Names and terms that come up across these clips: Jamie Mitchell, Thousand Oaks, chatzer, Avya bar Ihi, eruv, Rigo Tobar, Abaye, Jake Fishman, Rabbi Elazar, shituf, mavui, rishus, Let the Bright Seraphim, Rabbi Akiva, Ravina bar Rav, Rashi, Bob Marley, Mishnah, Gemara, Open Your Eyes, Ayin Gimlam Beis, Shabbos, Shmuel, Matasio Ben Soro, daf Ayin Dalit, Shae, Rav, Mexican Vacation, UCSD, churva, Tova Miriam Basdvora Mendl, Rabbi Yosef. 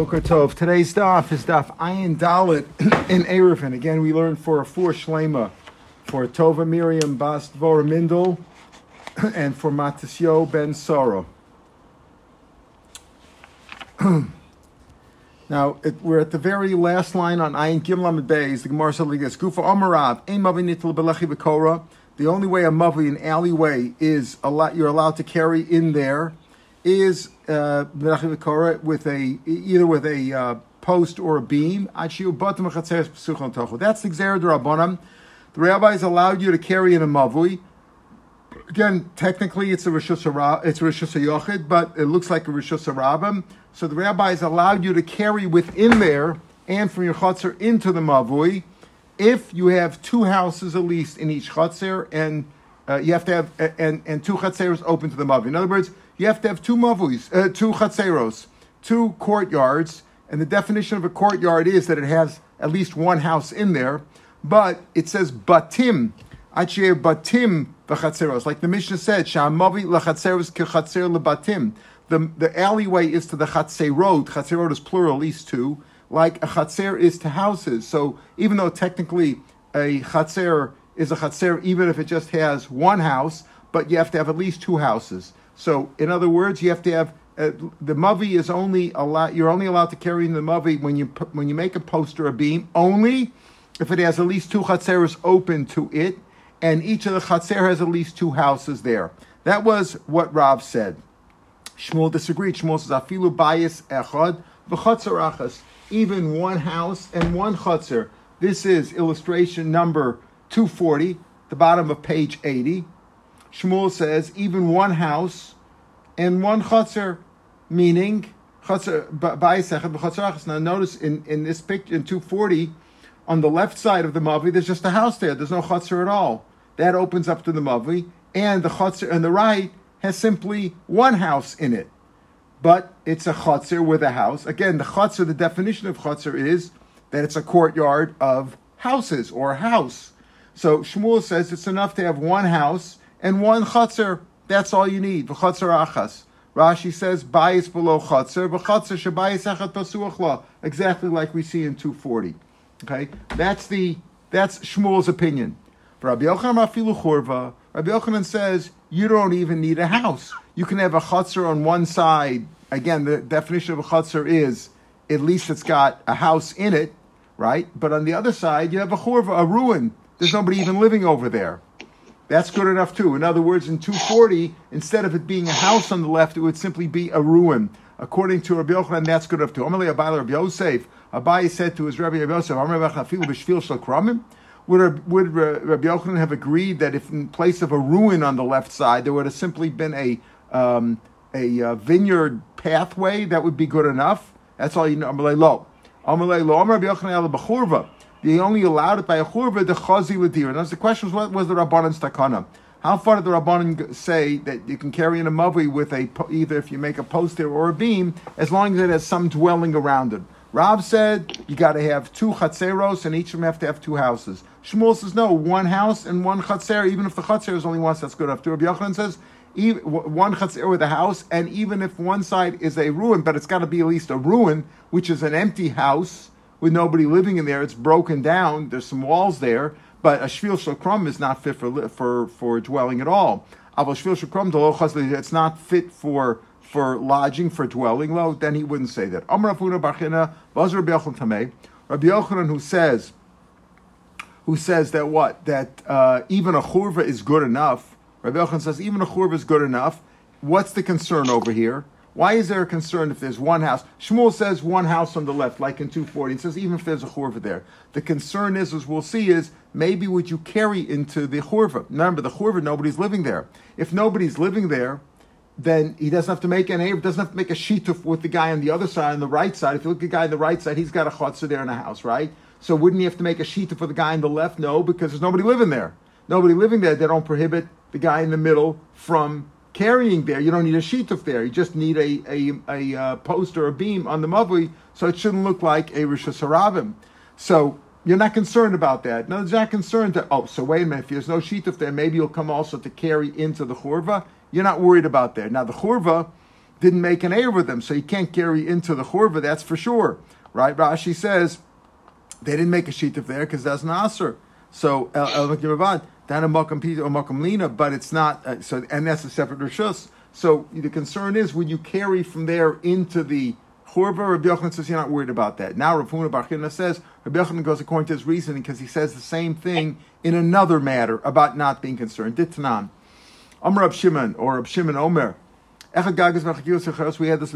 Boker Tov. Today's daf is daf Ayin Dalit in Eruvin. Again, we learned for a four shlema, for Tova Miriam Basdvora Mendl, and for Matasio Ben Soro. Now, we're at the very last line on Ayin Gimlam Beis. The Gemara said like this: Gufa Amarav, Ein Mavi Nitel Belechi B'Kora. The only way a mavi, an alleyway, is you're allowed to carry in there is with a post or a beam. That's the Gzeira D'Rabbanan. The rabbis allowed you to carry in a mavui. Again, technically it's a Rishus Yochid, but it looks like a Rishus Rabim. So the rabbis allowed you to carry within there and from your chutzner into the mavui, if you have two houses at least in each chutzner, and you have to have and two chutzneros open to the mavui. In other words, you have to have two mavuis, two chatzeros, two courtyards, and the definition of a courtyard is that it has at least one house in there. But it says batim, achye batim v'chatzeros. Like the Mishnah said, sha'amavi l'chatzeros k'chatzer l'batim. The alleyway is to the chatzerot. Chatzerot is plural, at least two. Like a chatzer is to houses. So even though technically a chatzer is a chatzer, even if it just has one house, but you have to have at least two houses. So, in other words, you have to have the mavi is only allowed. You're only allowed to carry in the mavi when you make a post or a beam, only if it has at least two chatzeros open to it, and each of the chatzer has at least two houses there. That was what Rav said. Shmuel disagreed. Shmuel says afilu bayis echad v'chatzer achas, even one house and one chatzer. This is illustration number 240, the bottom of page 80. Shmuel says even one house and one chatzer, meaning chatzer bayis echad v'chatzer achas. Now notice in this picture in 240, on the left side of the mavi, there's just a house there. There's no chatzer at all. That opens up to the mavi, and the chatzer on the right has simply one house in it, but it's a chatzer with a house. Again, the chatzer, the definition of chatzer is that it's a courtyard of houses or a house. So Shmuel says it's enough to have one house and one chatzer, that's all you need. V'chatzer achas. Rashi says, bayis below chatzer, v'chatzer shebayis echad pasuach la. Exactly like we see in 240. Okay, that's Shmuel's opinion. Rabbi Yochanan afilu churva. Rabbi Yochanan says you don't even need a house. You can have a chatzer on one side. Again, the definition of a chatzer is at least it's got a house in it, right? But on the other side, you have a churva, a ruin. There's nobody even living over there. That's good enough too. In other words, in 240, instead of it being a house on the left, it would simply be a ruin. According to Rabbi Yochanan, that's good enough too. Amalei Abaye Rabbi Yosef. Abaye said to his Rabbi Yosef, would Rabbi Yochanan have agreed that if in place of a ruin on the left side, there would have simply been a vineyard pathway, that would be good enough? That's all you know. Amalei lo. Rabbi Yochanan ala b'churva. They only allowed it by a churva, the chazi l'dir. And the question was, what was the Rabbanan's takana? How far did the Rabbanan say that you can carry in a mavui with either if you make a post there or a beam, as long as it has some dwelling around it? Rav said you got to have two chatzeros, and each of them have to have two houses. Shmuel says no, one house and one chatzer. Even if the chatzer is only once, that's good enough. Rabbi Yochanan says one chatzer with a house, and even if one side is a ruin, but it's got to be at least a ruin, which is an empty house with nobody living in there. It's broken down. There's some walls there, but a shvil shel krum is not fit for dwelling at all. Aval shvil shel krum d'lo chazli, it's not fit for lodging, for dwelling. Lo, then he wouldn't say that. Amar Ravina bar Rav Rabbi Yochanan Tamei, Rabbi Yochanan who says that what, that even a churva is good enough. Rabbi Yochanan says even a churva is good enough. What's the concern over here? Why is there a concern if there's one house? Shmuel says one house on the left, like in 240. He says even if there's a churva there. The concern is, as we'll see, is maybe would you carry into the churva? Remember, the churva, nobody's living there. If nobody's living there, then he doesn't have to make a shituf with the guy on the other side, on the right side. If you look at the guy on the right side, he's got a chotzer there in a house, right? So wouldn't he have to make a shituf for the guy on the left? No, because there's nobody living there. Nobody living there, they don't prohibit the guy in the middle from carrying there. You don't need a shituf there. You just need a post or a beam on the mavui, so it shouldn't look like a rishus harabim. So you're not concerned about that. No, you're not concerned that, oh, so wait a minute, if there's no shituf there, maybe you'll come also to carry into the churva. You're not worried about that. Now the churva, didn't make an Eruv with them, so you can't carry into the Churva, that's for sure. Right? Rashi says they didn't make a Shittif there because that's an Aser. So, down in Makam Pita or Makam Lina, but it's not, so, and that's a separate Rishus. So the concern is when you carry from there into the Churva, Rabbi Yochanan says you're not worried about that. Now Ravuna bar Rav says, Rabbi Yochanan goes according to his reasoning because he says the same thing in another matter about not being concerned. Ditnan. Amr Rab Shimon, or Rab Shimon Omer. We had this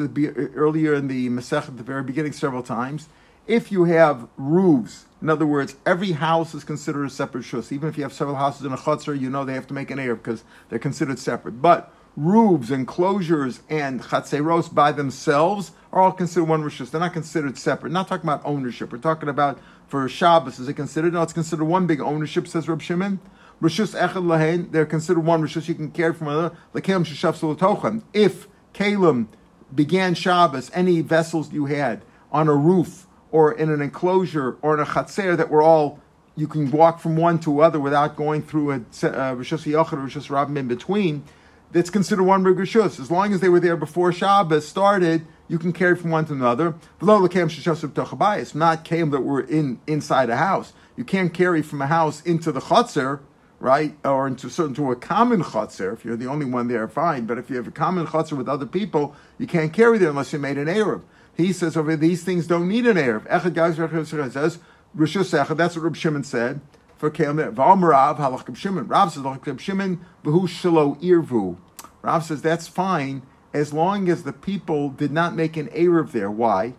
earlier in the Masech at the very beginning several times. If you have roofs, in other words, every house is considered a separate shus. Even if you have several houses in a chutzner, you know they have to make an eruv because they're considered separate. But roofs, enclosures, and chatzeros by themselves are all considered one rishus. They're not considered separate. We're not talking about ownership. We're talking about for Shabbos. Is it considered? No, it's considered one big ownership, says Rab Shimon. Rishus echad lahen, they're considered one rishus. You can carry from another. L'kelim sheshafsu l'tochem. If Kalim began Shabbos, any vessels you had on a roof or in an enclosure or in a chatzer that were all, you can walk from one to other without going through a rishus yochad or rishus rabim in between, that's considered one big rishus. As long as they were there before Shabbos started, you can carry from one to another. V'lo l'kelim sheshafsu l'tochem bayis, not kalim that were inside a house. You can't carry from a house into the chatzer, right, or into a common chutzner. If you're the only one there, fine. But if you have a common chutzner with other people, you can't carry there unless you made an Erev. He says over these things don't need an Erev. Echad Gaz says Rishus Echad. That's what Rab Shimon said for Kalim. V'Amar Rav Halach Rab Shimon. Rav says Halach Rab Shimon V'Hu Shelo Irvu. Rav says that's fine as long as the people did not make an Erev there. Why?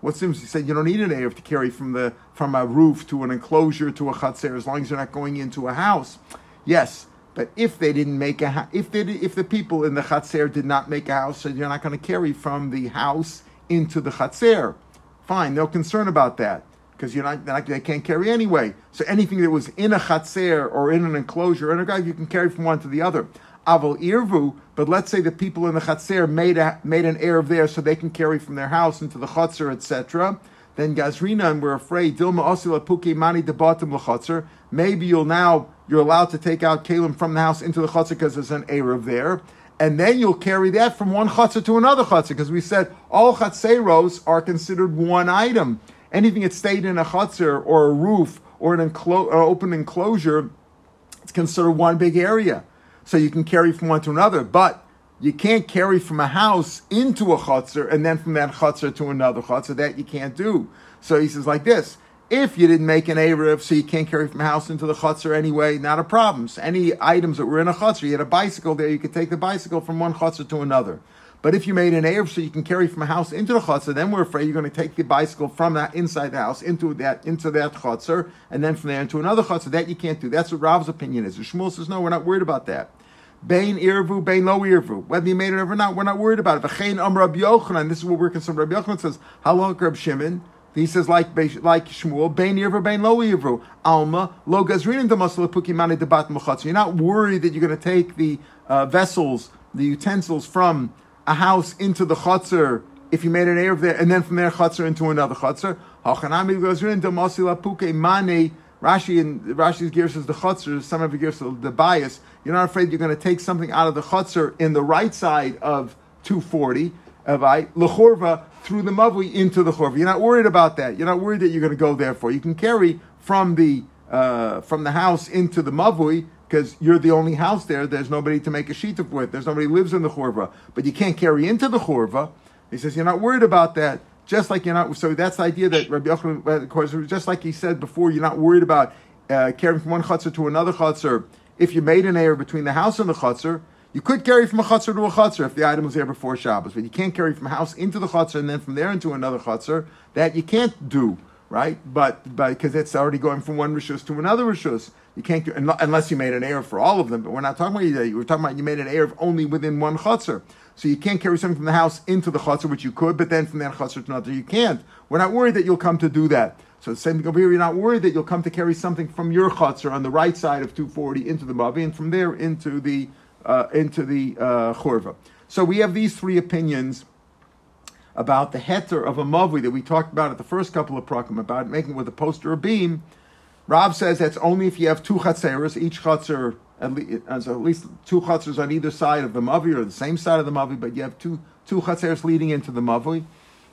What seems he said you don't need an Erev to carry from a roof to an enclosure to a chatzer as long as you're not going into a house. Yes, but if they didn't make a if the people in the chatzer did not make a house, so you're not going to carry from the house into the chatzer. Fine, no concern about that because they can't carry anyway. So anything that was in a chatzer or in an enclosure, you can carry from one to the other. Aval irvu, but let's say the people in the chatzer made an eruv there so they can carry from their house into the chatzer, etc. Then gazrina, and we're afraid, dilma osila puki mani debatim l'chatzer. Maybe you're allowed to take out kalim from the house into the chatzer because there's an eruv there, and then you'll carry that from one chatzer to another chatzer because we said all chatzeros are considered one item. Anything that stayed in a chatzer or a roof or an open enclosure, it's considered one big area. So you can carry from one to another, but you can't carry from a house into a chutzner and then from that chutzner to another chutzner. That you can't do. So he says like this, if you didn't make an Erev, so you can't carry from a house into the chutzner anyway, not a problem. So any items that were in a chutzner, you had a bicycle there, you could take the bicycle from one chutzner to another. But if you made an Erev so you can carry from a house into the chutzner, then we're afraid you're going to take the bicycle from that inside the house into that chutzner, and then from there into another chutzner. That you can't do. That's what Rav's opinion is. Shmuel says, no, we're not worried about that. Bain irvu, bain lo irvu. Whether you made it or not, we're not worried about it. V'chein am Rabbi Yochanan. This is what we're concerned. Rabbi Yochanan says, halach Rab Shimon. He says like Shmuel, bain irvu, bain lo irvu. Alma lo gazrin demas lepuki mani debat mochatz. You're not worried that you're going to take the vessels, the utensils from a house into the chutzner if you made an eruv there, and then from there chutzner into another chutzner. Hachanami gazrin demas lepuki mani. Rashi's gear says the chutzner, some of the gear says the bias. You're not afraid you're going to take something out of the chutzner in the right side of 240, l'chorva, through the mavui into the chorva. You're not worried about that. You're not worried that you're going to go there for. You can carry from the house into the mavui because you're the only house there. There's nobody to make a shituf with. There's nobody who lives in the chorva, but you can't carry into the chorva. He says you're not worried about that. Just like you're not, so that's the idea that Rabbi Yochanan, of course, just like he said before, you're not worried about carrying from one chutzner to another chutzner. If you made an error between the house and the chutzner, you could carry from a chutzner to a chutzner if the item was there before Shabbos, but you can't carry from house into the chutzner and then from there into another chutzner. That you can't do, right? But because it's already going from one rishus to another rishus. You can't do, unless you made an error for all of them, but we're not talking about that. We're talking about you made an error only within one chutzner. So you can't carry something from the house into the chutzner, which you could, but then from that chutzner to another, you can't. We're not worried that you'll come to do that. So the same thing over here, you're not worried that you'll come to carry something from your chutzner on the right side of 240 into the mavi, and from there into the chorva. So we have these three opinions about the heter of a mavi that we talked about at the first couple of prakim, about making it with a post or a beam. Rav says that's only if you have two chatzeros, each chatzer and so at least two chatzers on either side of the Mavi, or the same side of the Mavi, but you have two chatzers leading into the Mavi,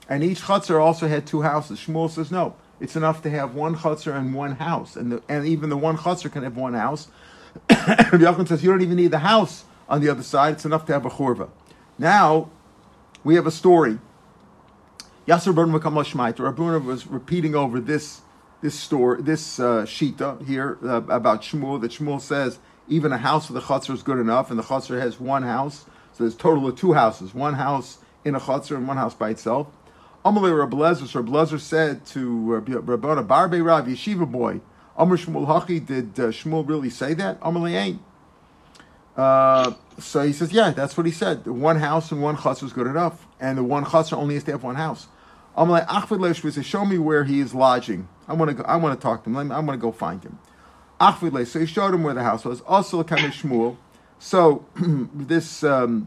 and each chatzer also had two houses. Shmuel says, no, it's enough to have one chatzer and one house, and even the one chatzer can have one house. Rabbi Yochanan says, you don't even need the house on the other side, it's enough to have a chorva. Now, we have a story. Yasser ben Mekamal Shmaita, Rabbeinu was repeating over this shita here about Shmuel, that Shmuel says even a house of the chutzner is good enough, and the chutzner has one house, so there's a total of two houses, one house in a chutzner and one house by itself. Amalei Rabbi Elazar, so Rabbi Elazar said to Rabbeinu, Barbe Rav, yeshiva boy, Amr Shmuel Hachi, did Shmuel really say that? Amalei ain't. So he says, yeah, that's what he said. One house and one chutzner is good enough, and the one chutzner only has to have one house. Amalei Achved Leishvus, show me where he is lodging. I want to talk to him. I want to go find him. Achved Leish. So he showed him where the house was. Also, Kamei Shmuel. So this Rabbi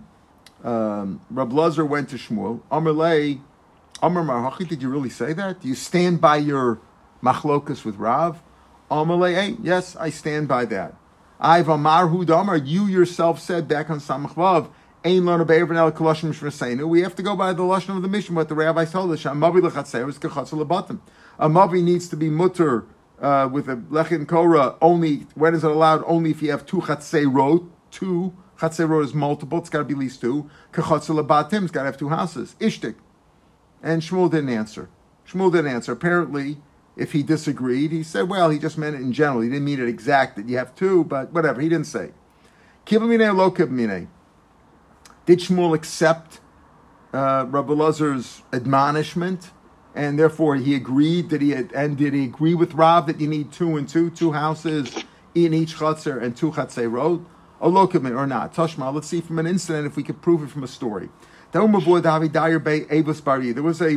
Elazar went to Shmuel. Amalei, Amar Marhachi, did you really say that? Do you stand by your machlokas with Rav? Amalei, yes, I stand by that. I've Amar Hu Damar, you yourself said back on Samach Vav, we have to go by the lashon of the Mishnah, what the rabbi told us. A mavi needs to be mutter with a lechin korah only. When is it allowed? Only if you have two chatzerot. Two chatzerot is multiple. It's got to be at least two. Kechatzel abatim. It's got to have two houses. Ishtik. And Shmuel didn't answer. Apparently, if he disagreed, he said, well, he just meant it in general. He didn't mean it exact that you have two, but whatever. He didn't say. Kibminei lo kibminei. Did Shmuel accept Rabbi Elazar's admonishment, and therefore he agreed that he had, and did he agree with Rav that you need two houses in each chatzer and two chatzerot? Olokim or not? Tashma, let's see from an incident if we could prove it from a story. There was a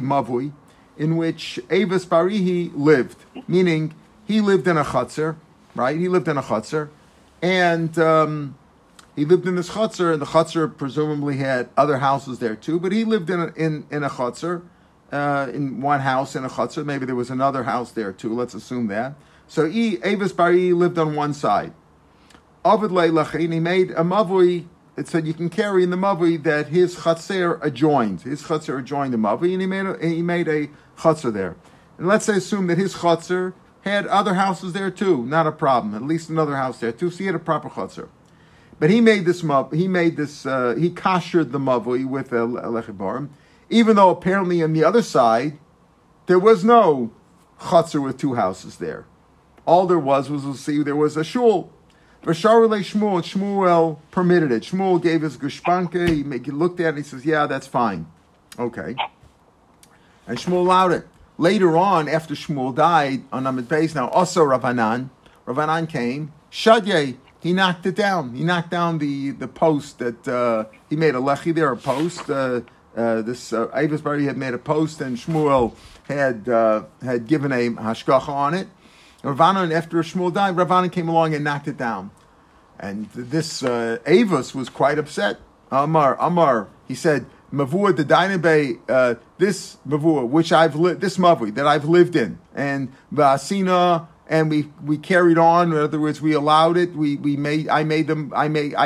mavui in which Avya bar Ihi lived, meaning he lived in a chatzer, right? He lived in this chutzner, and the chutzner presumably had other houses there too, but he lived in a chutzner, in one house in a chutzner. Maybe there was another house there too. Let's assume that. So Avya bar Ihi lived on one side. Ovid leilachin, he made a mavui. It said you can carry in the mavui that his chutzner adjoined. His chutzner adjoined the mavui, and he made a chutzner there. And let's assume that his chutzner had other houses there too. Not a problem. At least another house there too. So he had a proper chutzner. But he made this he kashered the mavui with a lechibarim, even though apparently on the other side, there was no chatzer with two houses there. All there was we'll see, there was a shul. V'sharulei Shmuel, and Shmuel permitted it. Shmuel gave his gushpanke, he looked at it, and he says, yeah, that's fine. Okay. And Shmuel allowed it. Later on, after Shmuel died, on Amid Beis, now also Ravanan came, Shadyeh, he knocked it down. He knocked down the post that he made a lechi there, a post. This Avya bar Ihi had made a post, and Shmuel had given a hashgacha on it. And Ravana, and after Shmuel died, Ravana came along and knocked it down. And this Avya was quite upset. Amar, he said, Mavua the Dainabe, this Mavua, which I've lived, this Mavui that I've lived in, and Vasina. And we carried on. In other words, we allowed it. I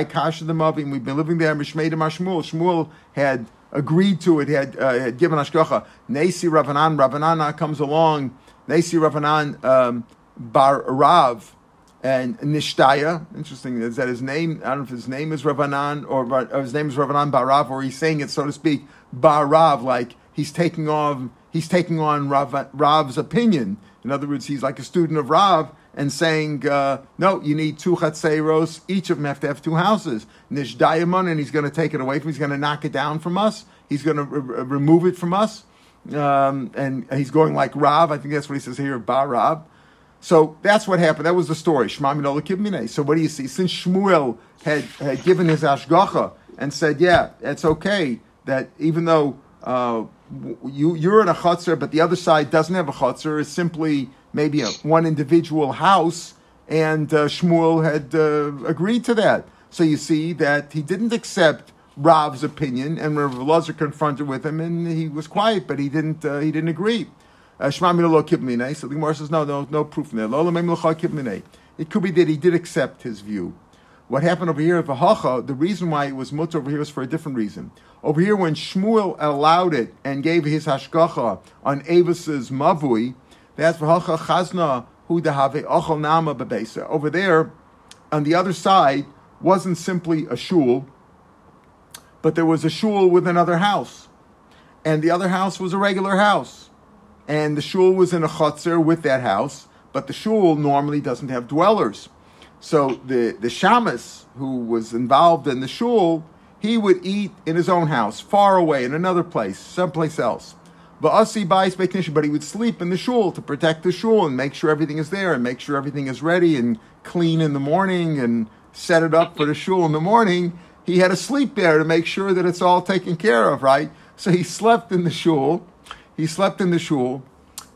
kashered them up, and we've been living there. Mishmeidem Shmuel. Shmuel had agreed to it. Had given hashgacha. Nasi Ravanan. Ravanan comes along. Nasi Ravanan bar Rav and Nishtaya. Interesting. Is that his name? I don't know if his name is Ravanan or his name is Ravanan bar Rav, or he's saying it, so to speak, bar Rav, like he's taking on Rav's opinion. In other words, he's like a student of Rav and saying, no, you need two chatzeros. Each of them have to have two houses. Nish Diamond, and he's going to take it away from us. He's going to knock it down from us. He's going to remove it from us. And he's going like Rav. I think that's what he says here, Bar Rav. So that's what happened. That was the story. So what do you see? Since Shmuel had given his ashgacha and said, yeah, it's okay that even though... You're in a chutzner, but the other side doesn't have a chutzner. It's simply maybe one individual house, and Shmuel had agreed to that. So you see that he didn't accept Rav's opinion, and Rabbi Elazar confronted with him, and he was quiet, but he didn't agree. Shema milo kibminei. So the Gemara says no proof in there. Lo lamei milo kibminei. It could be that he did accept his view. What happened over here at Vahacha, the reason why it was mutter over here was for a different reason. Over here, when Shmuel allowed it and gave his hashgacha on Avis's mavui, that's Vahacha chazna hu dehave ochel nama bebesa. Over there, on the other side, wasn't simply a shul, but there was a shul with another house. And the other house was a regular house. And the shul was in a chotzer with that house, but the shul normally doesn't have dwellers. So the shamus who was involved in the shul, he would eat in his own house, far away, in another place, someplace else. But he would sleep in the shul to protect the shul and make sure everything is there and make sure everything is ready and clean in the morning and set it up for the shul in the morning. He had to sleep there to make sure that it's all taken care of, right? So he slept in the shul. He slept in the shul.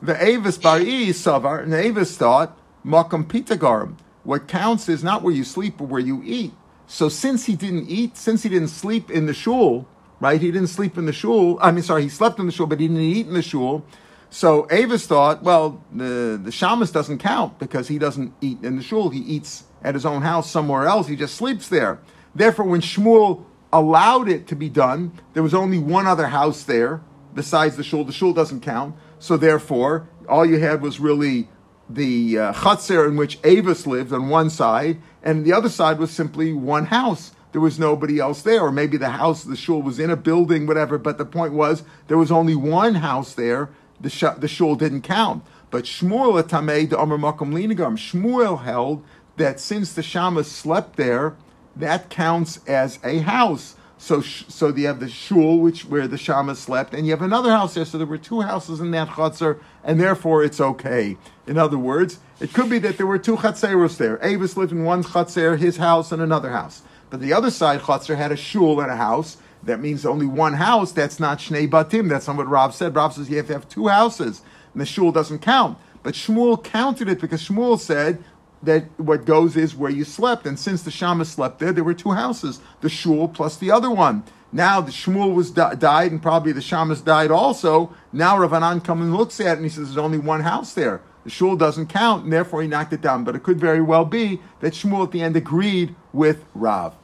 The Avya bar Ihi savar, and the Avya thought, Makom Pitagarim. What counts is not where you sleep, but where you eat. So since he didn't eat, since he didn't sleep in the shul, right? He didn't sleep in the shul. He slept in the shul, but he didn't eat in the shul. So Avis thought, well, the shamus doesn't count because he doesn't eat in the shul. He eats at his own house somewhere else. He just sleeps there. Therefore, when Shmuel allowed it to be done, there was only one other house there besides the shul. The shul doesn't count. So therefore, all you had was really the chutzer in which Avis lived on one side, and the other side was simply one house. There was nobody else there, or maybe the house, the shul was in a building, whatever, but the point was, there was only one house there, the shul didn't count. But Shmuel atamei de amar makom linagam, Shmuel held that since the shamus slept there, that counts as a house. So you have the shul, where the shamus slept, and you have another house there. So there were two houses in that chutzner, and therefore it's okay. In other words, it could be that there were two chutzneros there. Avis lived in one chutzner, his house, and another house. But the other side chutzner had a shul and a house. That means only one house. That's not shnei batim. That's not what Rav said. Rav says you have to have two houses, and the shul doesn't count. But Shmuel counted it because Shmuel said that what goes is where you slept. And since the shamus slept there, there were two houses, the shul plus the other one. Now the Shmuel was died, and probably the shamus died also. Now Ravanan comes and looks at it, and he says there's only one house there. The shul doesn't count, and therefore he knocked it down. But it could very well be that Shmuel at the end agreed with Rav.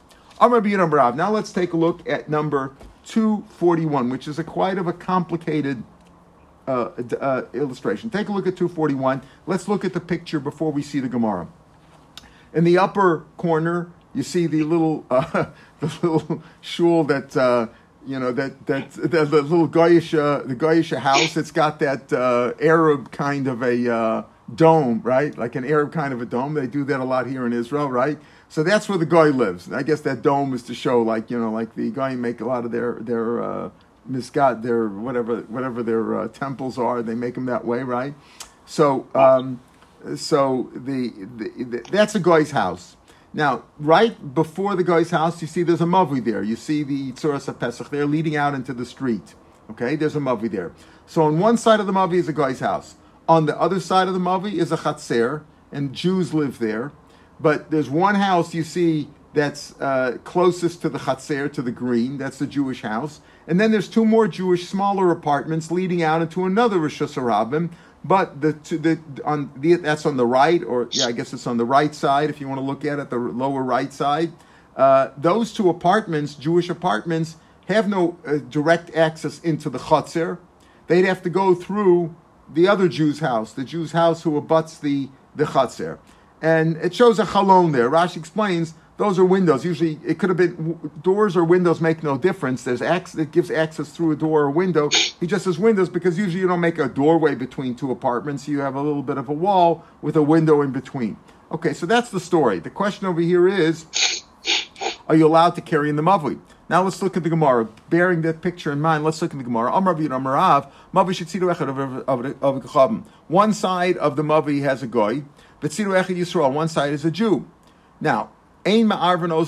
Now let's take a look at number 241, which is quite a complicated illustration. Take a look at 241. Let's look at the picture before we see the Gemara. In the upper corner, you see the little shul that the little Goyisha house. It's got that Arab kind of a dome, right? Like an Arab kind of a dome. They do that a lot here in Israel, right? So that's where the Goy lives. I guess that dome is to show, like the Goy make a lot of their Miskat, their whatever their temples are, they make them that way, right? So, so that's a Goy's house. Now, right before the Goy's house, you see there's a mavui there. You see the Tzuras HaPesach there leading out into the street. Okay, there's a mavui there. So on one side of the mavui is a Goy's house. On the other side of the mavui is a chatzer, and Jews live there. But there's one house you see that's closest to the chatzer, to the green. That's the Jewish house. And then there's two more Jewish smaller apartments leading out into another Rishus HaRabim, but that's on the right, or yeah, I guess it's on the right side if you want to look at it, the lower right side. Those two apartments, Jewish apartments, have no direct access into the Chotzer. They'd have to go through the other Jew's house, the Jew's house who abuts the Chotzer. And it shows a chalon there. Rashi explains, those are windows. Usually, it could have been doors or windows make no difference. There's access, it gives access through a door or window. He just says windows because usually you don't make a doorway between two apartments. You have a little bit of a wall with a window in between. Okay, so that's the story. The question over here is, are you allowed to carry in the mavui? Now let's look at the Gemara. Bearing that picture in mind, let's look at the Gemara. One side of the mavui has a goy, but tzidu echad Yisrael, one side is a Jew. Now, now, we've learned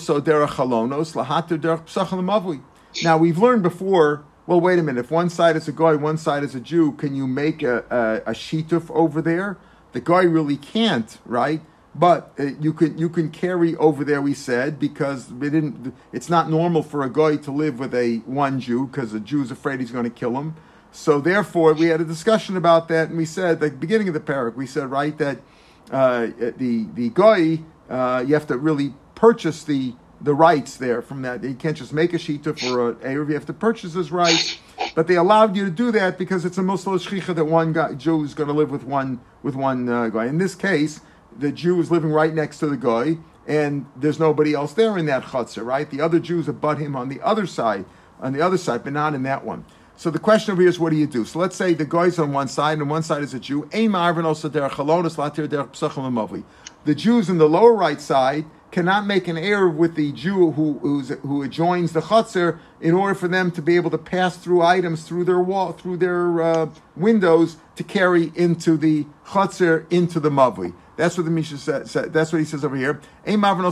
before, well, wait a minute, if one side is a Goy, one side is a Jew, can you make a shituf over there? The Goy really can't, right? But you can carry over there, we said, because it's not normal for a Goy to live with one Jew, because a Jew's afraid he's going to kill him. So therefore, we had a discussion about that, and we said, at the beginning of the parak, we said, right, that the Goy, you have to really purchase the rights there from that. You can't just make a shita for an Eruv. You have to purchase his rights. But they allowed you to do that because it's a Muslim shchicha that one guy, Jew is going to live with one guy. In this case, the Jew is living right next to the guy, and there's nobody else there in that chutzah, right? The other Jews abut him on the other side, but not in that one. So the question over here is, what do you do? So let's say the guy's on one side, and one side is a Jew. The Jews in the lower right side cannot make an error with the Jew who adjoins the chutzner in order for them to be able to pass through items through their wall, through their windows to carry into the chutzner, into the mavli. That's what the Mishnah says. That's what he says over here. To be able to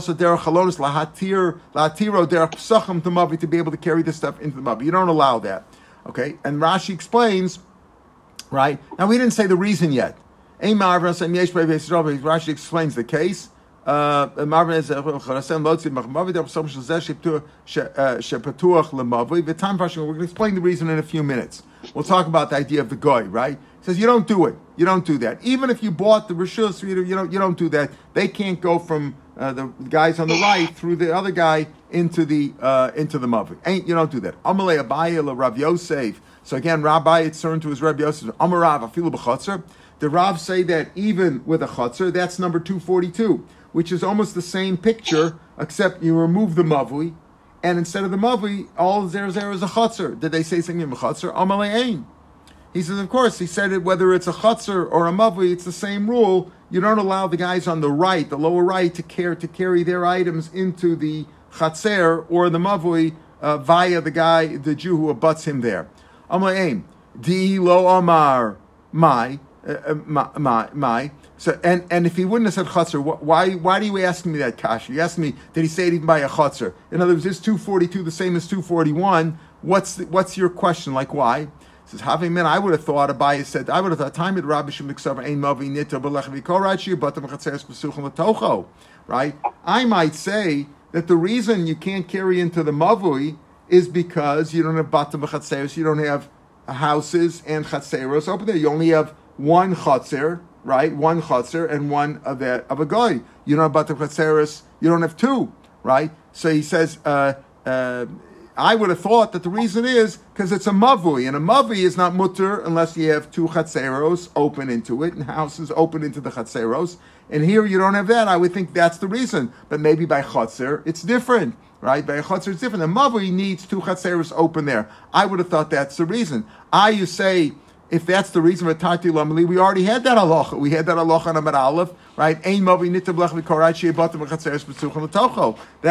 carry this stuff into the mavli. You don't allow that. Okay, and Rashi explains, right? Now, we didn't say the reason yet. Rashi explains the case. We're going to explain the reason in a few minutes. We'll talk about the idea of the goy, right? He says, you don't do it. You don't do that. Even if you bought the rishus, you don't do that. They can't go from the guys on the right through the other guy into the mavli. You don't do that. Amalei Abaye la Rabbi Yosef. So again, Rabbi, it's turned to his Rabbi Yosef. Amar Rav afilu b'chotzer. The Rav say that even with a chotzer, that's number 242, which is almost the same picture, except you remove the mavli, and instead of the mavli, all there is a chotzer. Did they say something in chotzer? Amalei ein. He says, of course. He said it, whether it's a chotzer or a mavli, it's the same rule. You don't allow the guys on the right, the lower right, to carry their items into the chatzer or the mavli via the Jew who abuts him there. Amaleim di lo amar my. So and if he wouldn't have said chatzer, why do you ask me that kasha? You asked me, did he say it even by a chatzer? In other words, is 242 the same as 241? What's your question? Like why? Says, having men, I would have thought Abaye said, I would have thought time at Rabbi Shimon ain mavi nito b'lechvi korachi, but the mechatzeres pesuchim letocho. Right? I might say that the reason you can't carry into the mavui is because you don't have batam b'chatzeres, you don't have houses and chatzeros open there. You only have one chatzer, right? One chatzer and one of a goy. You don't have batam chatzeres. You don't have two, right? So he says. I would have thought that the reason is because it's a mavui, and a mavui is not mutter unless you have two chatzeros open into it and houses open into the chatzeros. And here you don't have that. I would think that's the reason. But maybe by chatzer it's different, right? By a chatzer it's different. A mavui needs two chatzeros open there. I would have thought that's the reason. You say, if that's the reason for Tati Lamali, we already had that halacha. We had that halacha on Amar Aleph, right? That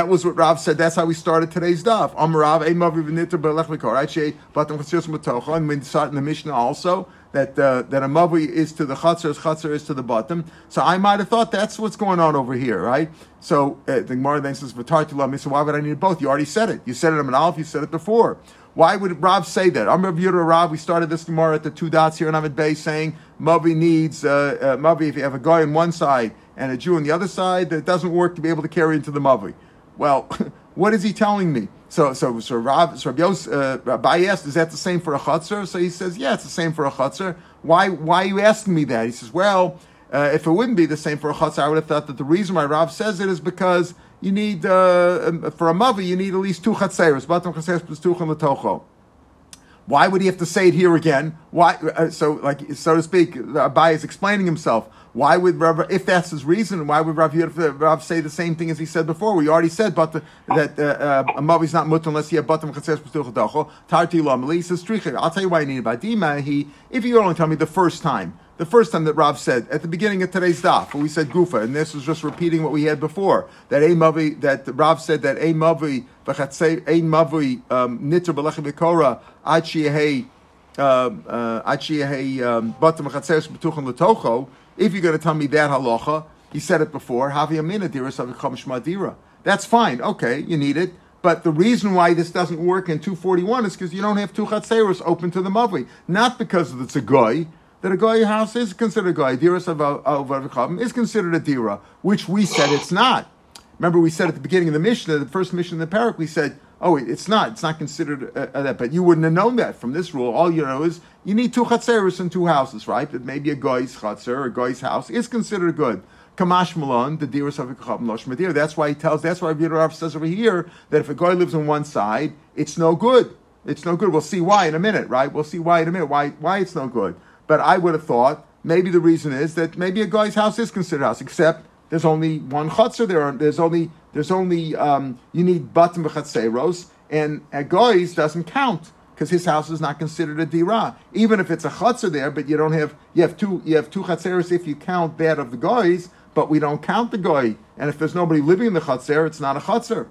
was what Rav said. That's how we started today's daf. Amar Rav, ein mavi v'niter b'lech v'korachi batam chatzeres metocha. And we saw it in the Mishnah also that a mavi is to the chatzer is to the batam. So I might have thought that's what's going on over here, right? So the Gemara then says, "V'tati Lamali." So why would I need both? You already said it. You said it on Amar Aleph. You said it before. Why would Rav say that? I'm Rav Yehuda Rav. We started this tomorrow at the two dots here in Ahmed Bay saying Mavi needs Mavi. If you have a guy on one side and a Jew on the other side, that it doesn't work to be able to carry into the Mavi. Well, what is he telling me? So Rav, so Rabbi asked, is that the same for a chatzer? So he says, yeah, it's the same for a chatzer. Why are you asking me that? He says, well, if it wouldn't be the same for a chatzer, I would have thought that the reason why Rav says it is because you need, for a mavi, you need at least two chatzeres. Batam chatzeres plus tuchim letocho. Why would he have to say it here again? Why? So to speak, Abaye is explaining himself. Why would Rav, if that's his reason, why would Rav say the same thing as he said before? We already said that a mavi is not mutter unless he has batam chatzeres plus tuchim letocho. Tarti lomeli says strichah. I'll tell you why I need about dima. If you only tell me the first time that Rav said at the beginning of today's daf, where we said gufa, and this was just repeating what we had before, that Rav said that a mavi nitr b'lechem v'kora achi yehi batam chatzeres b'tuchem l'tocho. If you're going to tell me that halacha, he said it before. Havi amina dira savicham shmadira. That's fine. Okay, you need it. But the reason why this doesn't work in 241 is because you don't have two chatzeros open to the mavi, not because of the tzagoy. That a goy house is considered a goy. Diras of is considered a dira, which we said it's not. Remember, we said at the beginning of the Mishnah, the first Mishnah in the parak, we said, oh, it's not considered that. But you wouldn't have known that from this rule. All you know is you need two chatzeros and two houses, right? But maybe a goy's chatzer or a goy's house is considered good. Kamash Malon, the Diras of Chacham Losh Madir. That's why he tells, that's why Rabbi Rav says over here that if a guy lives on one side, it's no good. It's no good. We'll see why in a minute, right? We'll see why in a minute, why it's no good. But I would have thought maybe the reason is that maybe a guy's house is considered a house, except there's only one chatzor there. There's only you need batim v'chatzeros, and a guy's doesn't count because his house is not considered a dira, even if it's a chatzor there. But you don't have you have two chatzeros if you count that of the guys, but we don't count the guy. And if there's nobody living in the chatzor, it's not a chatzor.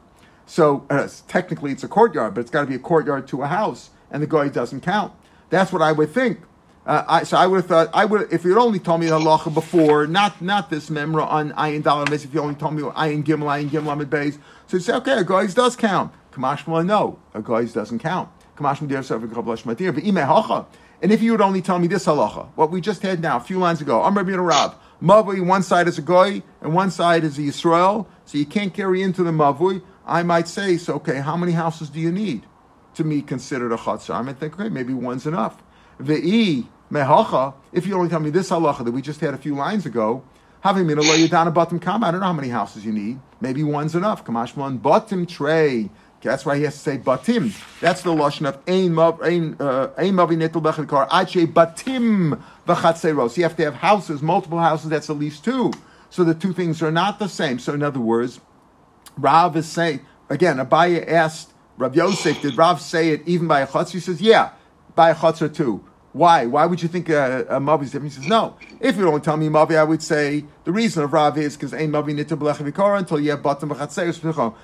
So technically it's a courtyard, but it's got to be a courtyard to a house, and the guy doesn't count. That's what I would think. I would have thought, if you'd only told me the halacha before, not this memra on Ayin Dalit, if you only told me Ayin Gimlam Beis, so you say, okay, a goyis does count. Kamashma, no, a goyis doesn't count. And if you would only tell me this halacha, what we just had now, a few lines ago, I'm Ravina bar Rav, one side is a goy, and one side is a Yisrael, so you can't carry into the mavui, I might say, so okay, how many houses do you need to be considered a chatzar? I might think, okay, maybe one's enough. Ve'i mehacha, if you only tell me this halacha that we just had a few lines ago, having me to lay you down a batim kama, I don't know how many houses you need. Maybe one's enough. Kamashman batim trei. That's why he has to say batim. That's the lashon of ein mavi netel bechadikar ache batim v'chatzeros. You have to have houses, multiple houses. That's at least two. So the two things are not the same. So in other words, Rav is saying again. Abaye asked Rabbi Yosef, "Did Rav say it even by a chatzor?" He says, "Yeah, by a chatzor too." Why? Why would you think a mavi is different? He says, "No. If you don't tell me mavi, I would say the reason of Rav is because ain't mavi nitah b'lecha v'kara until you have batim b'chatzeros."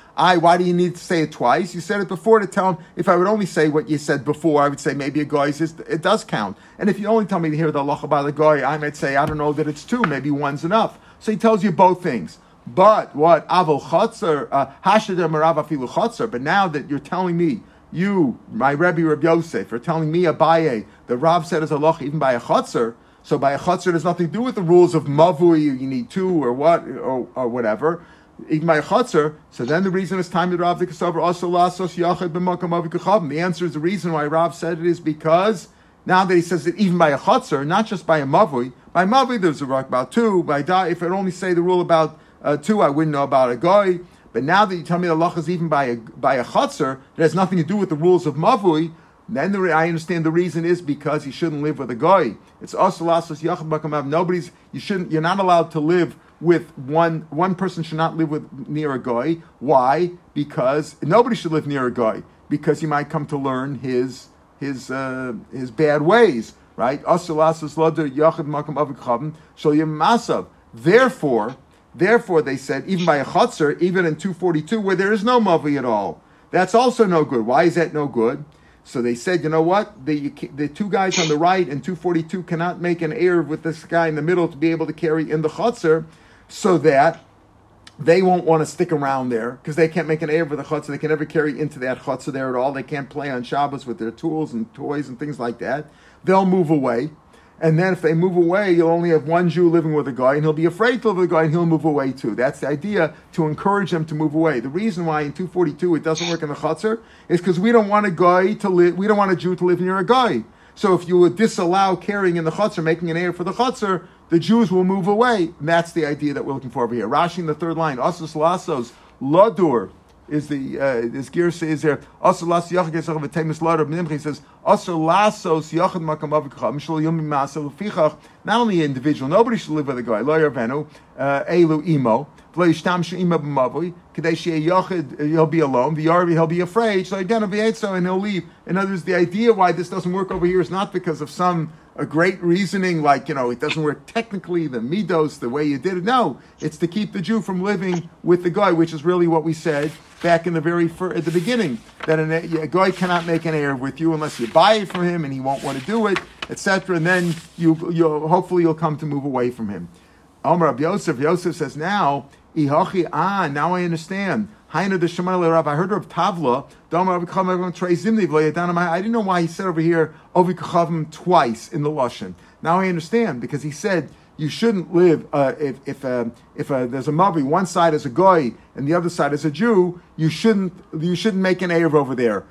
Why do you need to say it twice? You said it before to tell him. If I would only say what you said before, I would say maybe a guy says it does count. And if you only tell me to hear the halacha by the guy, I might say I don't know that it's two. Maybe one's enough. So he tells you both things. But what avo chatzar hashda marav afilu chatzar. But now that you're telling me, you, my Rebbe Rabbi Yosef, are telling me Abaye the Rav said is a loch even by a chatzar. So by a chatzar there's nothing to do with the rules of mavui. You need two or what or whatever. Even by a chatzar. So then the reason it's time to Rav the Kasavar also lasos yachad b'makam avi kachavim. The answer is the reason why Rav said it is because now that he says it even by a chatzar, not just by a mavui. By mavui there's a rock about two. By da, if I only say the rule about two, I wouldn't know about a goy. But now that you tell me the halacha is even by a chatzar, it has nothing to do with the rules of mavui. Then I understand the reason is because you shouldn't live with a goy. It's also lasos yachad b'makamav. You're not allowed to live with one person. Should not live with near a goy. Why? Because nobody should live near a goy because you might come to learn his bad ways. Right? Also lasos loder yachad b'makamav v'kachavim shol yem masav. Therefore, they said, even by a chatzar, even in 242, where there is no mavi at all, that's also no good. Why is that no good? So they said, you know what? The two guys on the right in 242 cannot make an eruv with this guy in the middle to be able to carry in the chatzar, so that they won't want to stick around there because they can't make an eruv with a chatzar. They can never carry into that chatzar there at all. They can't play on Shabbos with their tools and toys and things like that. They'll move away. And then if they move away, you'll only have one Jew living with a guy, and he'll be afraid to live with a guy, and he'll move away too. That's the idea, to encourage them to move away. The reason why in 242 it doesn't work in the chatzar is because we don't want a guy to live, we don't want a Jew to live near a guy. So if you would disallow carrying in the chatzar, making an heir for the chatzar, the Jews will move away. And that's the idea that we're looking for over here. Rashi in the third line, Asus Lasos, Ladur. Is the this girsa is there? Also lasos yachad kesach v'temis lador b'nimchi says also lasos yachad makam avikacha mishul yomi masel fichach. Not only individual, nobody should live with a guy. Lo yarvenu elu imo v'lo yishtamshu imo b'mavui kadei shei yachad, he'll be alone. V'yarvi, he'll be afraid. So identify and he'll leave. In other words, the idea why this doesn't work over here is not because of some a great reasoning, like, you know, it doesn't work technically, the midos, the way you did it. No, it's to keep the Jew from living with the guy, which is really what we said back in the at the beginning, that a guy cannot make an heir with you unless you buy it from him and he won't want to do it, etc. And then you'll come to move away from him. Amar Rabbi Yosef, Yosef says, now, ihachi an, now I understand. I heard of Tavla. I didn't know why he said over here Ovi Kachavim twice in the Lashon. Now I understand, because he said you shouldn't live if there's a Mavi, one side is a goy and the other side is a Jew. You shouldn't make an Erev over there.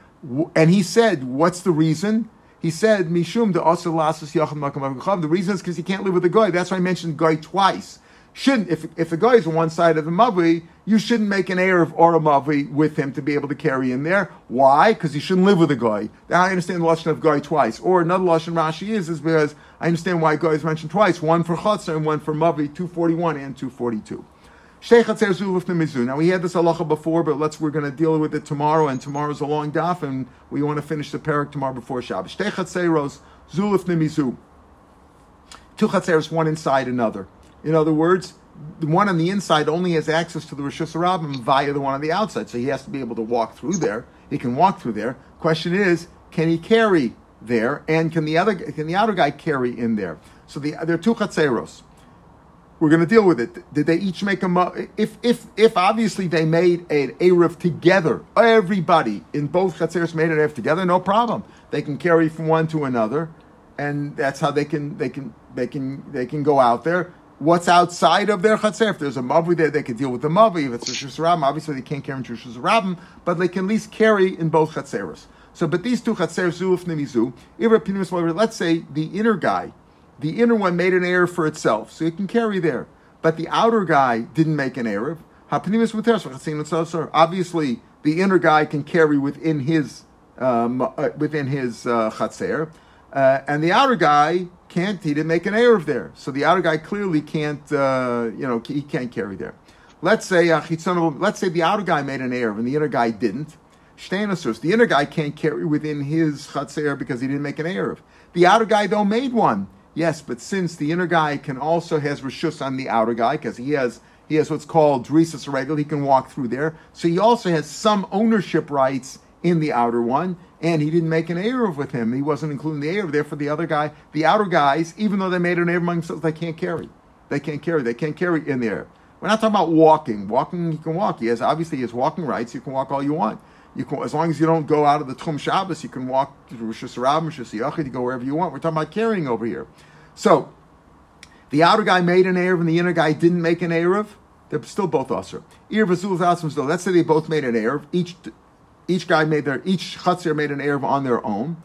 And he said, what's the reason? He said Mishum de Asur Lasus Yachad Makam Avi Kachavim. The reason is because you can't live with a goy. That's why I mentioned goy twice. shouldn't, if a guy is on one side of the mavli, you shouldn't make an eruv or a mavli with him to be able to carry in there. Why? Because you shouldn't live with a guy. Now I understand the lashon of guy twice. Or another lashon Rashi is because I understand why guy is mentioned twice, one for chatzar and one for mavli, 241 and 242. Now we had this halacha before, but we're going to deal with it tomorrow, and tomorrow's a long daf, and we want to finish the parak tomorrow before Shabbos. Two chatzeros, one inside another. In other words, the one on the inside only has access to the Rishus HaRabim via the one on the outside, so he has to be able to walk through there. He can walk through there. Question is, can he carry there, and can the outer guy carry in there? So there are two chatzeros. We're going to deal with it. Did they each make if obviously they made an eruv together, everybody in both chatzeros made an eruv together, no problem. They can carry from one to another, and that's how they can go out there. What's outside of their chatzer? If there's a mavli there, they can deal with the mavli. If it's a Rishus HaRabim, obviously they can't carry in Rishus HaRabim, but they can at least carry in both chatzeros. So, but these two chatzeros, zu ufnei mizu, let's say the inner guy, the inner one made an eruv for itself, so it can carry there. But the outer guy didn't make an eruv. Obviously, the inner guy can carry within his chatzer, and the outer guy can't. He didn't make an eruv there, so the outer guy clearly can't. He can't carry there. Let's say the outer guy made an eruv and the inner guy didn't. The inner guy can't carry within his chatzer because he didn't make an eruv. The outer guy though made one. Yes, but since the inner guy can also has reshus on the outer guy, because he has what's called drisas regel, he can walk through there. So he also has some ownership rights in the outer one, and he didn't make an eruv with him. He wasn't including the eruv. Therefore, the other guy, the outer guys, even though they made an eruv among themselves, they can't carry. They can't carry in the eruv. We're not talking about walking. Walking, he can walk. He has walking rights. You can walk all you want. You can, as long as you don't go out of the Tchum Shabbos, you can walk to Rosh Hashanah, Rosh Hashanah, you go wherever you want. We're talking about carrying over here. So, the outer guy made an Erev and the inner guy didn't make an Erev. They're still both Asr. Let's say they both made an Erev. Each Chatzir made an Erev on their own.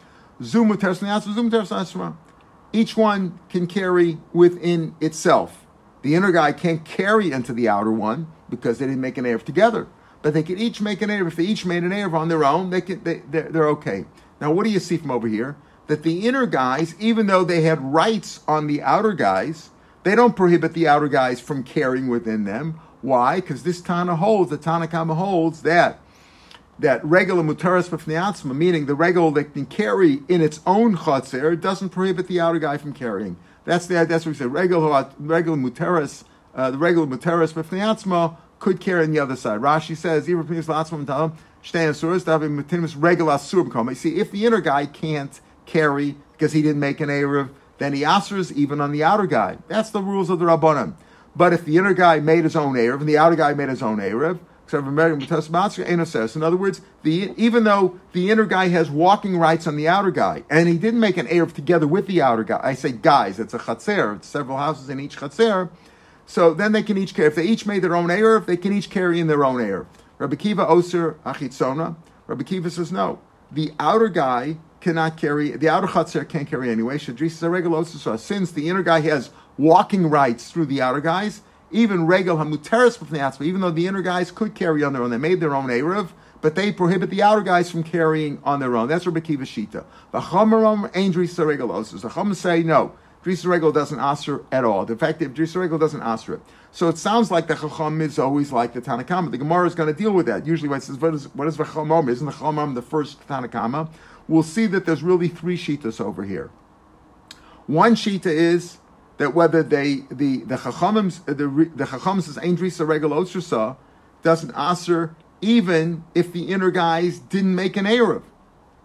Each one can carry within itself. The inner guy can't carry into the outer one because they didn't make an Erev together. But they can each make an eruv. If they each made an eruv on their own, they're okay. Now, what do you see from over here? That the inner guys, even though they had rights on the outer guys, they don't prohibit the outer guys from carrying within them. Why? Because this Tana holds, the Tana Kama holds that regel mutaras b'fnei atzma, meaning the regel that can carry in its own chatzer, doesn't prohibit the outer guy from carrying. That's what we say. The regel mutaras b'fnei atzma could carry on the other side. Rashi says, see, if the inner guy can't carry because he didn't make an eruv, then he asers even on the outer guy. That's the rules of the Rabbanim. But if the inner guy made his own eruv and the outer guy made his own eruv, in other words, even though the inner guy has walking rights on the outer guy, and he didn't make an eruv together with the outer guy, I say guys, it's a chatzer, it's several houses in each chatzer, so then they can each carry. If they each made their own eruv, they can each carry in their own eruv. Rabbi Akiva oser achitzona. Rabbi Akiva says no. The outer guy cannot carry. The outer chatzer can't carry anyway. Shadris is a regel oser. Since the inner guy has walking rights through the outer guys, even regel hamuteres b'fnei atzma, even though the inner guys could carry on their own, they made their own eruv, but they prohibit the outer guys from carrying on their own. That's Rabbi Akiva's shita. V'chamarom ein dris a regel oser. The Chachamim say no. Drisa Regel doesn't asr at all. The fact that Drisa Regel doesn't asr it. So it sounds like the Chacham is always like the Tanakama. The Gemara is going to deal with that. Usually when it says, what is V'chomom? Isn't the Chomom the first Tanakama? We'll see that there's really three Shitas over here. One Shita is that whether the Chacham says, Ein Drisa Regel Otsrsa, doesn't asr even if the inner guys didn't make an Erev.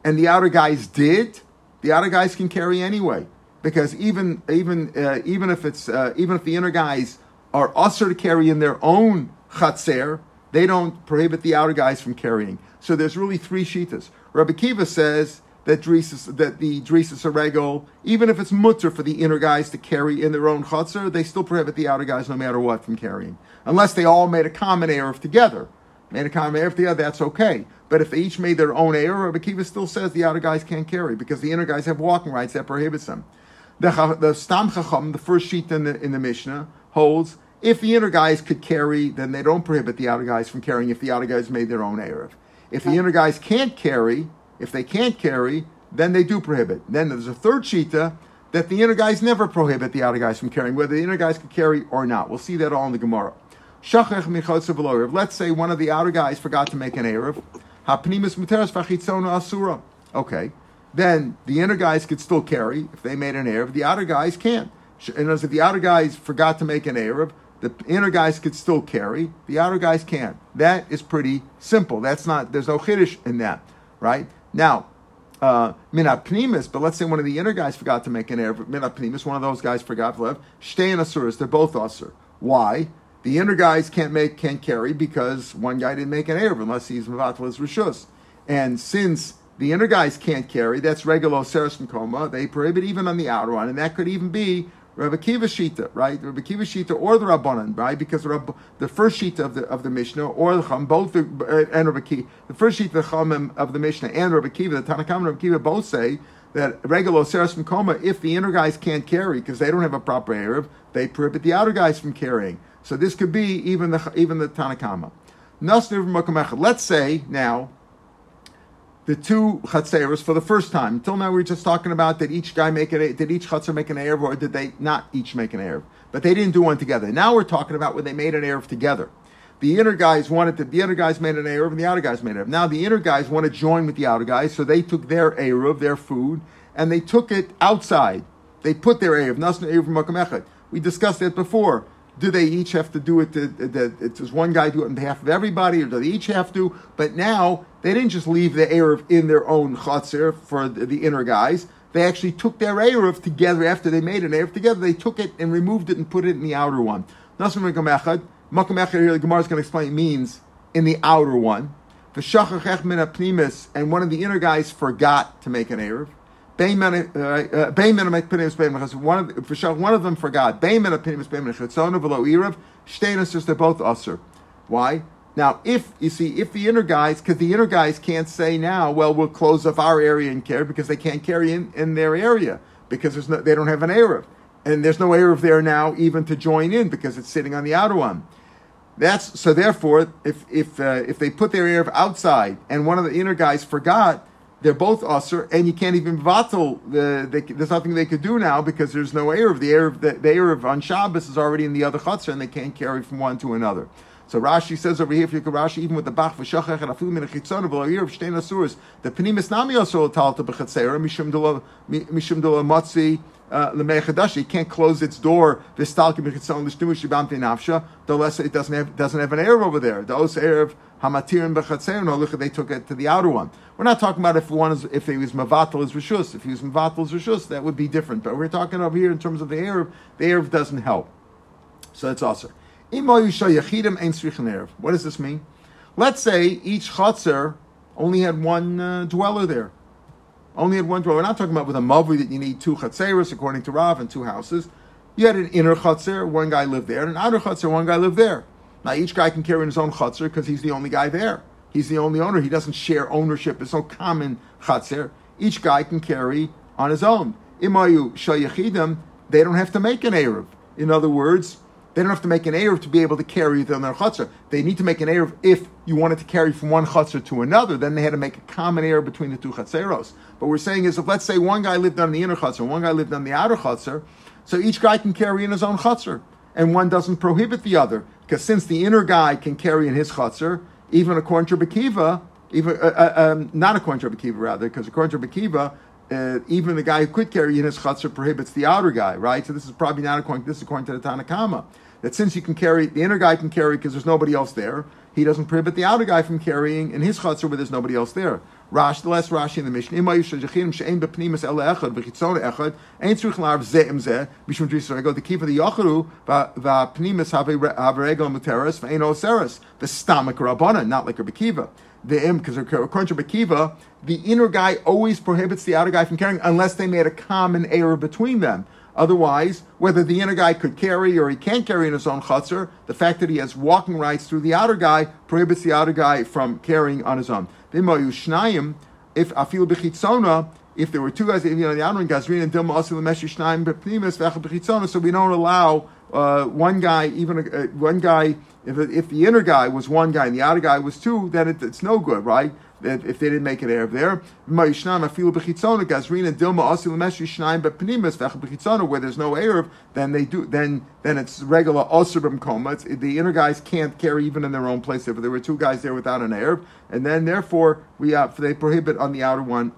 And the outer guys did, the outer guys can carry anyway. Because even if the inner guys are usher to carry in their own chatzer, they don't prohibit the outer guys from carrying. So there's really three shitas. Rabbi Akiva says that the drisas regel, even if it's mutter for the inner guys to carry in their own chatzer, they still prohibit the outer guys no matter what from carrying, unless they all made a common eruv together. Made a common eruv together, that's okay. But if they each made their own eruv, Rabbi Akiva still says the outer guys can't carry because the inner guys have walking rights that prohibits them. The Stam Chacham, the first sheet in the Mishnah, holds If the inner guys could carry, then they don't prohibit the outer guys from carrying if the outer guys made their own Erev. If the inner guys can't carry, if they can't carry, then they do prohibit. Then there's a third shita that the inner guys never prohibit the outer guys from carrying, whether the inner guys could carry or not. We'll see that all in the Gemara. Let's say one of the outer guys forgot to make an Erev. Okay. Then the inner guys could still carry if they made an Erev. The outer guys can't. And as if the outer guys forgot to make an Erev, the inner guys could still carry. The outer guys can't. That is pretty simple. That's not, there's no chiddush in that, right? Now, minat pnimis, but let's say one of the inner guys forgot to make an Erev. Minat pnimis, one of those guys forgot to live. Shtein asuras, they're both asur. Why? The inner guys can't carry because one guy didn't make an Erev unless he's mevatel his rishus. And since the inner guys can't carry, that's regular seres mkoma, they prohibit even on the outer one, and that could even be Rabbi Akiva Shita, right? Rabbi Akiva Shita or the Rabbanan, right? Because the first Shita of the Mishnah or the Chum, both and Rabbi Akiva, the first Shita of the Mishnah and Rabbi Akiva, the Tanakh and Rabbi Akiva both say that regular seres mkoma, if the inner guys can't carry because they don't have a proper Erev, they prohibit the outer guys from carrying. So this could be even the Tanna Kama. Let's say now the two chatzeros for the first time. Until now we were just talking about did each chatzer make an Erev or did they not each make an Erev? But they didn't do one together. Now we're talking about when they made an Erev together. The inner guys made an Erev and the outer guys made an Erev. Now the inner guys want to join with the outer guys, so they took their Erev, their food, and they took it outside. They put their Erev. We discussed that before. Do they each have to do it? Does one guy do it on behalf of everybody, or do they each have to? But now, they didn't just leave the Erev in their own chatzir for the inner guys. They actually took their Erev together after they made an Erev together. They took it and removed it and put it in the outer one. Nasim Makom Echad. Makom Echad here, the Gemara is going to explain, means in the outer one. V'shachachech min apnimis, and one of the inner guys forgot to make an Erev. One of them forgot. They're both asur. Why? Now, if the inner guys, because the inner guys can't say now, well, we'll close off our area and carry, because they can't carry in their area, because they don't have an Erev. And there's no Erev there now even to join in, because it's sitting on the outer one. So therefore, if they put their Erev outside, and one of the inner guys forgot, they're both asur, and you can't even vatel. There's nothing they could do now because there's no Erev. The Erev on Shabbos is already in the other chatzar, and they can't carry from one to another. So Rashi says over here, if you look at Rashi, even with the bach v'shachach harafilu min achitzon v'lo Erev shtein asuras, the pnimis nami asur l'talta b'chatzera mishum dolo matzi l'meichadashi. It can't close its door v'stalki b'chitzon l'shtumu shibam v'nafsha. The less it doesn't have an Erev over there. The os Erev. Hamatirin b'chatzeron. No, look, they took it to the outer one. We're not talking about if he was mevatel as rishus. If he was mevatel as rishus, that would be different. But we're talking over here in terms of the Erev. The Erev doesn't help. So that's also. What does this mean? Let's say each chatzer only had one dweller there. Only had one dweller. We're not talking about with a mavli that you need two chatzeros according to Rav and two houses. You had an inner chatzer, one guy lived there, and an outer chatzer, one guy lived there. Now, each guy can carry in his own chatzir because he's the only guy there. He's the only owner. He doesn't share ownership. There's no common chatzir. Each guy can carry on his own. Imayu shayachidim, they don't have to make an Erev. In other words, they don't have to make an Erev to be able to carry on their chatzir. They need to make an Erev if you wanted to carry from one chatzir to another. Then they had to make a common Erev between the two chatzeros. But we're saying is, if let's say one guy lived on the inner chatzir, one guy lived on the outer chatzir, so each guy can carry in his own chatzir. And one doesn't prohibit the other, because since the inner guy can carry in his chatzir, even according to Rabbi Akiva, not according to Rabbi Akiva rather, because according to Rabbi Akiva, even the guy who could carry in his chatzir prohibits the outer guy, right? So this is probably not according. This is according to the Tanna Kama, that since you can carry, the inner guy can carry because there's nobody else there. He doesn't prohibit the outer guy from carrying in his chatzir where there's nobody else there. Rash, the last Rashi in the Mishnah, not like Rabbi Akiva. Because according to Rabbi Akiva, the inner guy always prohibits the outer guy from carrying unless they made a common error between them. Otherwise, whether the inner guy could carry or he can't carry in his own chatzir, the fact that he has walking rights through the outer guy prohibits the outer guy from carrying on his own. If there were two guys, the outer guy, so we don't allow one guy, if the inner guy was one guy and the outer guy was two, then it's no good, right? If they didn't make an error there. Where there's no error, then they do. Then it's regular osur koma. The inner guys can't carry even in their own place. If there were two guys there without an error, and then therefore they prohibit on the outer one.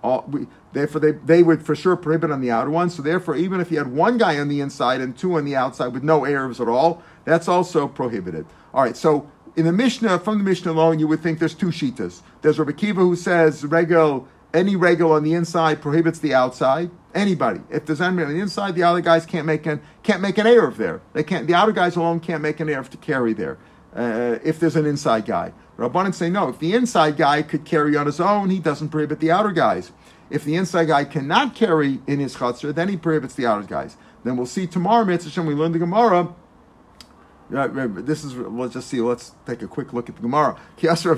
They would for sure prohibit on the outer one. So therefore, even if you had one guy on the inside and two on the outside with no errors at all, that's also prohibited. All right, so. In the Mishnah, from the Mishnah alone, you would think there's two shitas. There's Rabbi Akiva who says any regal on the inside prohibits the outside. Anybody, if there's anybody on the inside, the outer guys can't make an eruv there. They can't. The outer guys alone can't make an eruv to carry there. If there's an inside guy, Rabbanan say no. If the inside guy could carry on his own, he doesn't prohibit the outer guys. If the inside guy cannot carry in his chutzner, then he prohibits the outer guys. Then we'll see tomorrow, Mitzvah Shem, we learn the Gemara. Let's take a quick look at the Gemara. Just like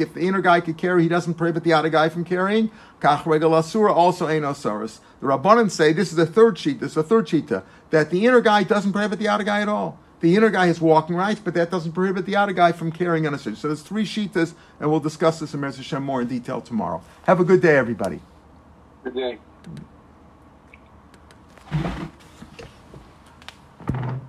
if the inner guy could carry, he doesn't prohibit the outer guy from carrying. Kach regel asura also ein osaris. The Rabbanan say this is the third sheet. This is the third shita that the inner guy doesn't prohibit the outer guy at all. The inner guy has walking rights, but that doesn't prohibit the outer guy from carrying on a suit. So there's three shitas, and we'll discuss this in Meres Hashem more in detail tomorrow. Have a good day, everybody. Good day.